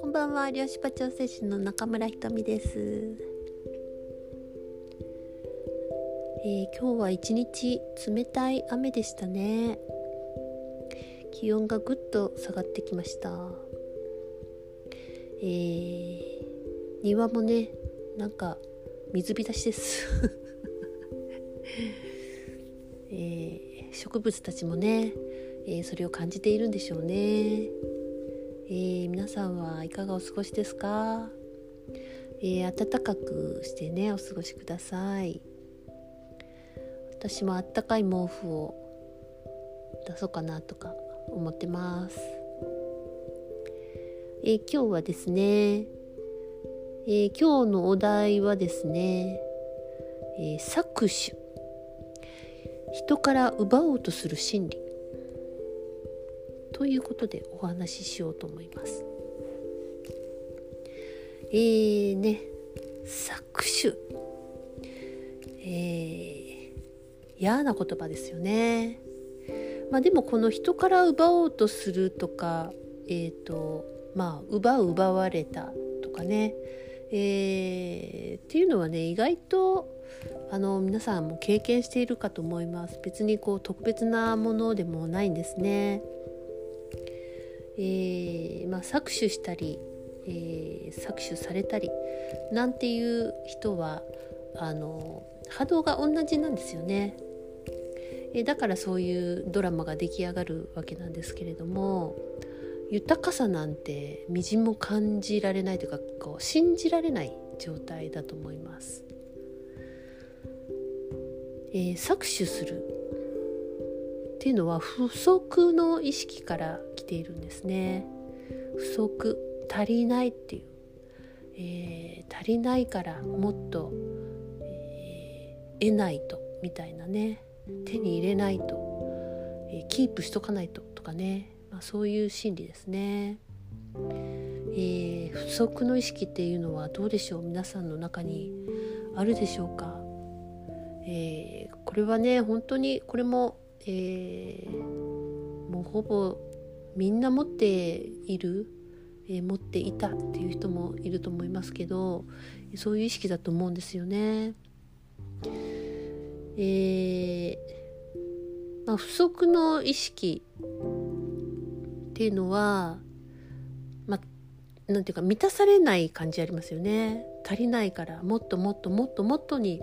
こんばんは、量子波長精神の中村ひとみです。今日は一日冷たい雨でしたね。気温がぐっと下がってきました。庭もね、なんか水浸しです植物たちもね、それを感じているんでしょうね。皆さんはいかがお過ごしですか？暖かくしてね、お過ごしください。私も暖かい毛布を出そうかなとか思ってます。今日はですね、今日のお題はですね、搾取、人から奪おうとする心理ということでお話ししようと思います。搾取、嫌な言葉ですよね。でもこの人から奪おうとするとか、奪う奪われたとかね、っていうのはね、意外と皆さんも経験しているかと思います。別にこう特別なものでもないんですね。搾取したり、搾取されたりなんていう人は波動が同じなんですよね。だからそういうドラマが出来上がるわけなんですけれども、豊かさなんてみじんも感じられないというか、こう信じられない状態だと思います。搾取するっていうのは不足の意識から来ているんですね。不足、足りないっていう、足りないからもっと、得ないとみたいなね、手に入れないと、キープしとかないととかね、そういう心理ですね。不足の意識っていうのはどうでしょう？皆さんの中にあるでしょうか？これはね、本当にこれも、もうほぼみんな持っている、持っていたっていう人もいると思いますけど、そういう意識だと思うんですよね。不足の意識っていうのは、なんていうか、満たされない感じありますよね。足りないからもっともっともっともっとに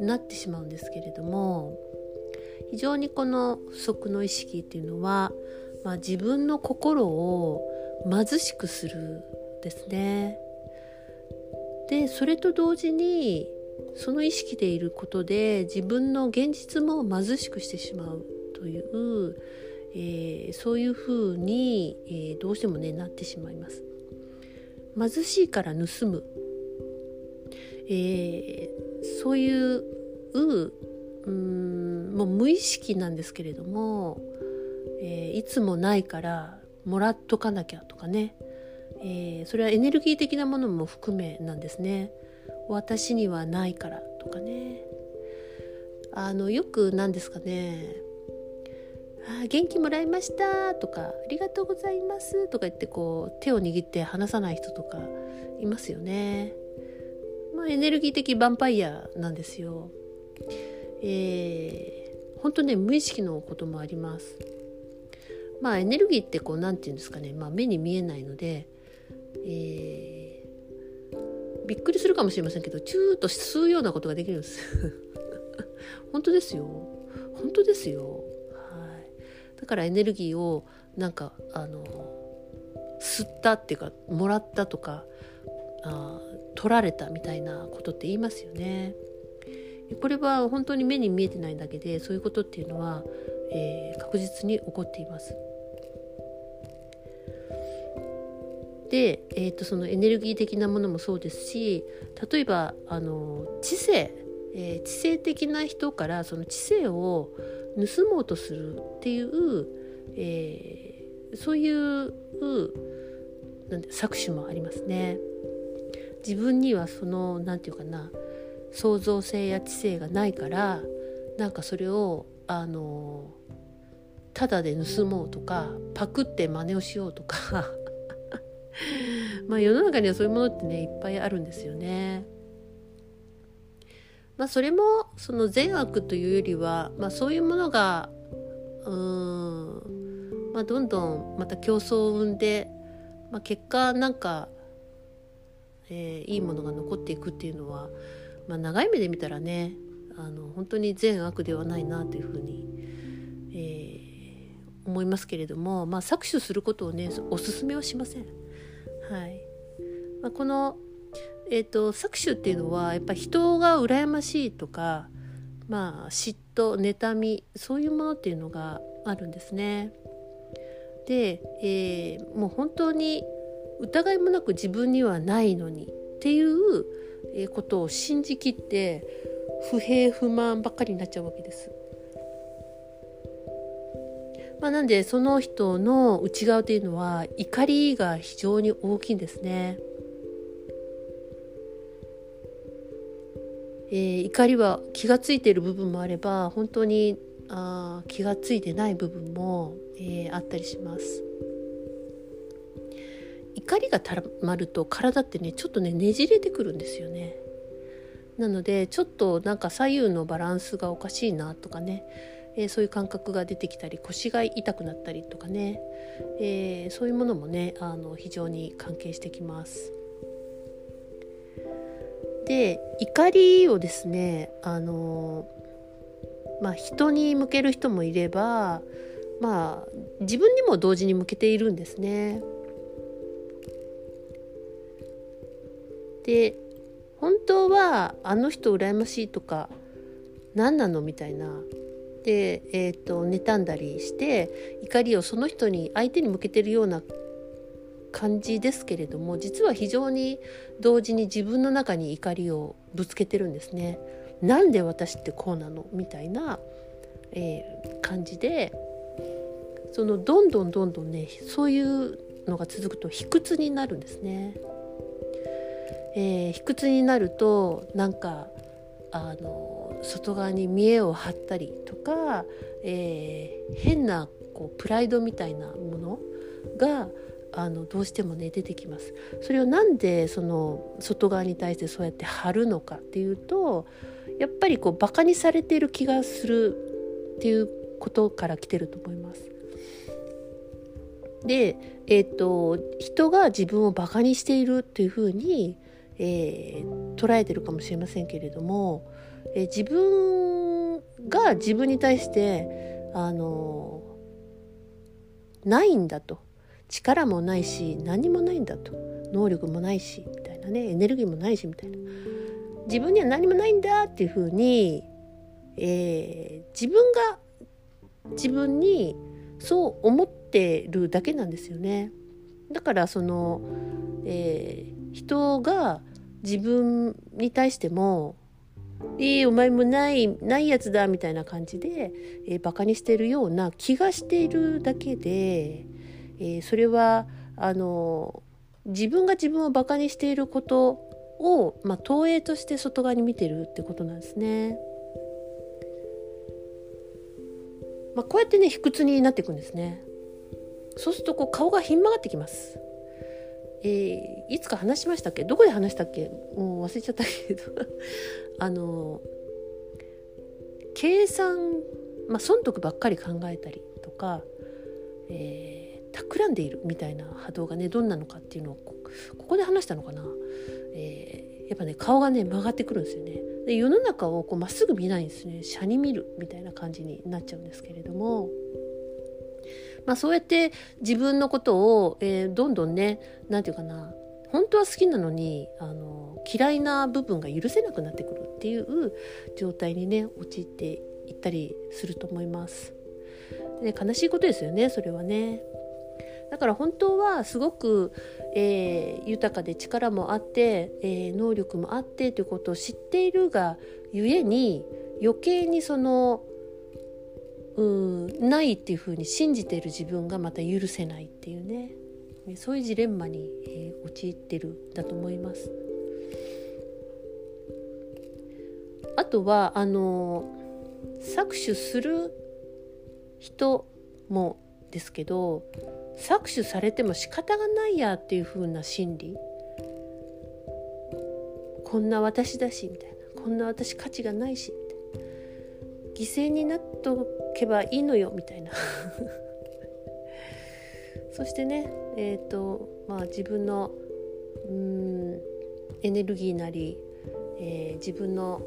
なってしまうんですけれども、非常にこの不足の意識っていうのは、自分の心を貧しくするですね。で、それと同時にその意識でいることで自分の現実も貧しくしてしまうという、そういうふうに、どうしてもねなってしまいます。貧しいから盗む、そういう、もう無意識なんですけれども、いつもないからもらっとかなきゃとかね、それはエネルギー的なものも含めなんですね。私にはないからとかね、よくなんですかね、元気もらいましたとか、ありがとうございますとか言って、こう手を握って離さない人とかいますよね。エネルギー的ヴァンパイアなんですよ。本当ね、無意識のこともあります。エネルギーってこう、なんていうんですかね、目に見えないので、びっくりするかもしれませんけど、チューッと吸うようなことができるんです本当ですよ。だからエネルギーをなんか吸ったっていうか、もらったとか取られたみたいなことって言いますよね。これは本当に目に見えてないだけで、そういうことっていうのは、確実に起こっています。で、そのエネルギー的なものもそうですし、例えば知性、知性的な人からその知性を盗もうとするっていう、そういう搾取もありますね。自分にはその、なんていうかな、創造性や知性がないから、なんかそれをタダで盗もうとかパクって真似をしようとかまあ世の中にはそういうものってねいっぱいあるんですよね。まあそれもその善悪というよりは、まあ、そういうものがまあ、どんどんまた競争を生んで、まあ、結果なんか、いいものが残っていくっていうのは、まあ、長い目で見たらね本当に善悪ではないなというふうに、思いますけれども、まあ、搾取することをねおすすめはしません。はい。まあ、この、搾取っていうのはやっぱり人が羨ましいとか、まあ、嫉妬妬みそういうものっていうのがあるんですね。で、もう本当に疑いもなく自分にはないのにっていうことを信じきって不平不満ばっかりになっちゃうわけです。まあ、なんでその人の内側というのは怒りが非常に大きいんですね。怒りは気がついている部分もあれば本当に気がついてない部分も、あったりします。怒りがたまると体ってねちょっと ねじれてくるんですよね。なのでちょっとなんか左右のバランスがおかしいなとかね、そういう感覚が出てきたり腰が痛くなったりとかね、そういうものもね非常に関係してきます。で怒りをですねまあ、人に向ける人もいれば、まあ、自分にも同時に向けているんですね。で本当はあの人羨ましいとか何なのみたいなで、妬んだりして怒りをその人に相手に向けてるような感じですけれども、実は非常に同時に自分の中に怒りをぶつけてるんですね。なんで私ってこうなのみたいな、感じでそのどんどんねそういうのが続くと卑屈になるんですね。卑屈になるとなんか外側に見栄を張ったりとか、変なこうプライドみたいなものがどうしてもね出てきます。それをなんでその外側に対してそうやって張るのかっていうとやっぱりこうバカにされている気がするっていうことから来てると思います。で、人が自分をバカにしているっていうふうに、捉えてるかもしれませんけれども、自分が自分に対してないんだと力もないし何もないんだと能力もないしみたいなねエネルギーもないしみたいな自分には何もないんだっていうふうに、自分が自分にそう思ってるだけなんですよね。だからその、人が自分に対してもお前もないやつだみたいな感じで、バカにしてるような気がしているだけでそれは自分が自分をバカにしていることを、まあ、投影として外側に見てるってことなんですね。まあ、こうやってね卑屈になっていくんですね。そうするとこう顔がひん曲がってきます。いつか話しましたっけどこで話したっけもう忘れちゃったけど計算、まあ、損得ばっかり考えたりとか、企んでいるみたいな波動がねどんなのかっていうのをここで話したのかな、やっぱね顔がね曲がってくるんですよね。で世の中をこうまっすぐ見ないんですね。斜に見るみたいな感じになっちゃうんですけれども、まあ、そうやって自分のことを、どんどんねなんていうかな本当は好きなのに嫌いな部分が許せなくなってくるっていう状態にね陥っていったりすると思います。で悲しいことですよねそれはね。だから本当はすごく、豊かで力もあって、能力もあってということを知っているがゆえに余計にそのないっていうふうに信じている自分がまた許せないっていうねそういうジレンマに、陥ってるんだと思います。あとは搾取する人もですけど、搾取されても仕方がないやっていう風な心理、こんな私だしみたいな、こんな私価値がないしみたいな、犠牲になっておけばいいのよみたいなそしてね、自分のエネルギーなり、自分の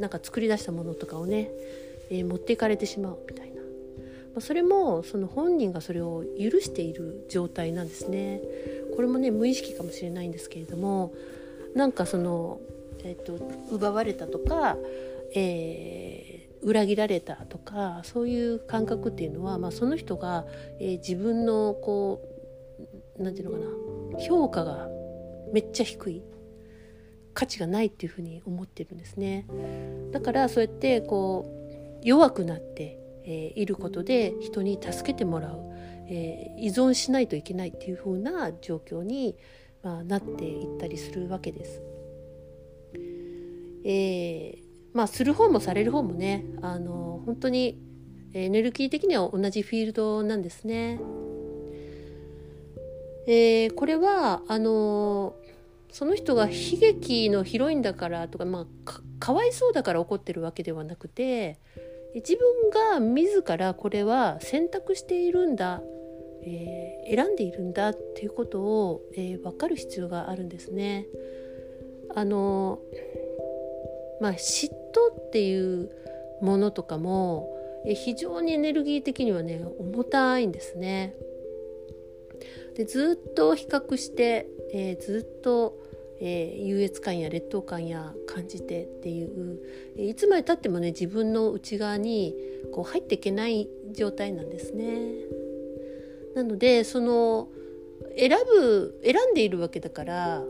なんか作り出したものとかをね、持っていかれてしまうみたいな、それもその本人がそれを許している状態なんですね。これもね、無意識かもしれないんですけれども、なんかその、奪われたとか、裏切られたとか、そういう感覚っていうのは、その人が、自分のこうなんていうのかな、評価がめっちゃ低い、価値がないっていうふうに思ってるんですね。だからそうやってこう弱くなって、いることで人に助けてもらう、依存しないといけないっていうふうな状況に、なっていったりするわけです。する方もされる方もね、本当にエネルギー的には同じフィールドなんですね。これはその人が悲劇のヒロインだからとか、かわいそうだから怒ってるわけではなくて、自分が自らこれは選択しているんだ、選んでいるんだっていうことを、分かる必要があるんですね。嫉妬っていうものとかも非常にエネルギー的にはね、重たいんですね。で、ずっと比較して、ずっと、優越感や劣等感や感じてっていう、いつまでたってもね、自分の内側にこう入っていけない状態なんですね。なので、その選んでいるわけだから、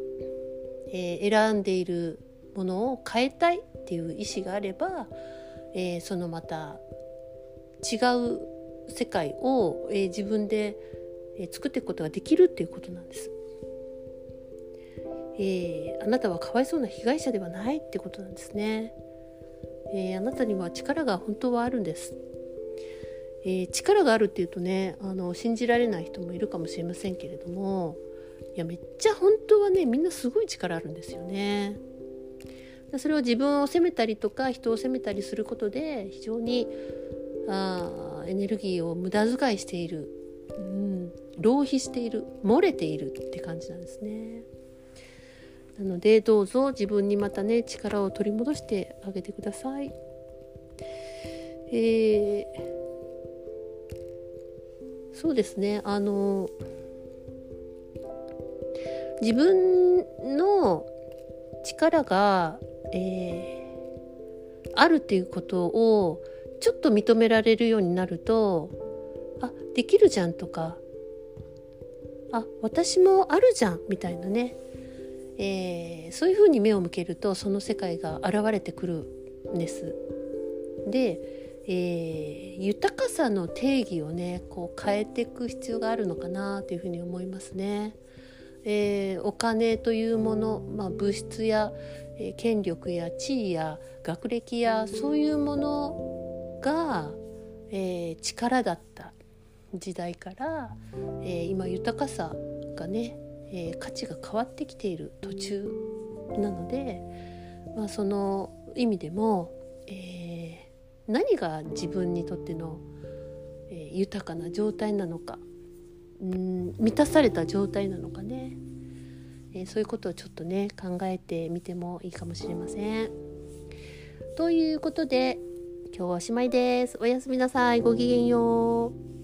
選んでいるものを変えたいっていう意思があれば、そのまた違う世界を、自分で作っていくことができるっていうことなんです。あなたはかわいそうな被害者ではないってことなんですね。あなたには力が本当はあるんです。力があるっていうとね、信じられない人もいるかもしれませんけれども、いや、めっちゃ本当はね、みんなすごい力あるんですよね。それを自分を責めたりとか人を責めたりすることで非常にエネルギーを無駄遣いしている、浪費している、漏れているって感じなんですね。なので、どうぞ自分にまたね、力を取り戻してあげてください。そうですね、自分の力があるっていうことをちょっと認められるようになると、できるじゃんとか、私もあるじゃんみたいなね、そういうふうに目を向けると、その世界が現れてくるんです。で、豊かさの定義をね、こう変えていく必要があるのかなというふうに思いますね。お金というもの、物質や、権力や地位や学歴や、そういうものが、力だった時代から、今豊かさがね、価値が変わってきている途中なので、その意味でも、何が自分にとっての、豊かな状態なのか、満たされた状態なのかね、そういうことをちょっとね、考えてみてもいいかもしれません。ということで、今日はおしまいです。おやすみなさい。ごきげんよう。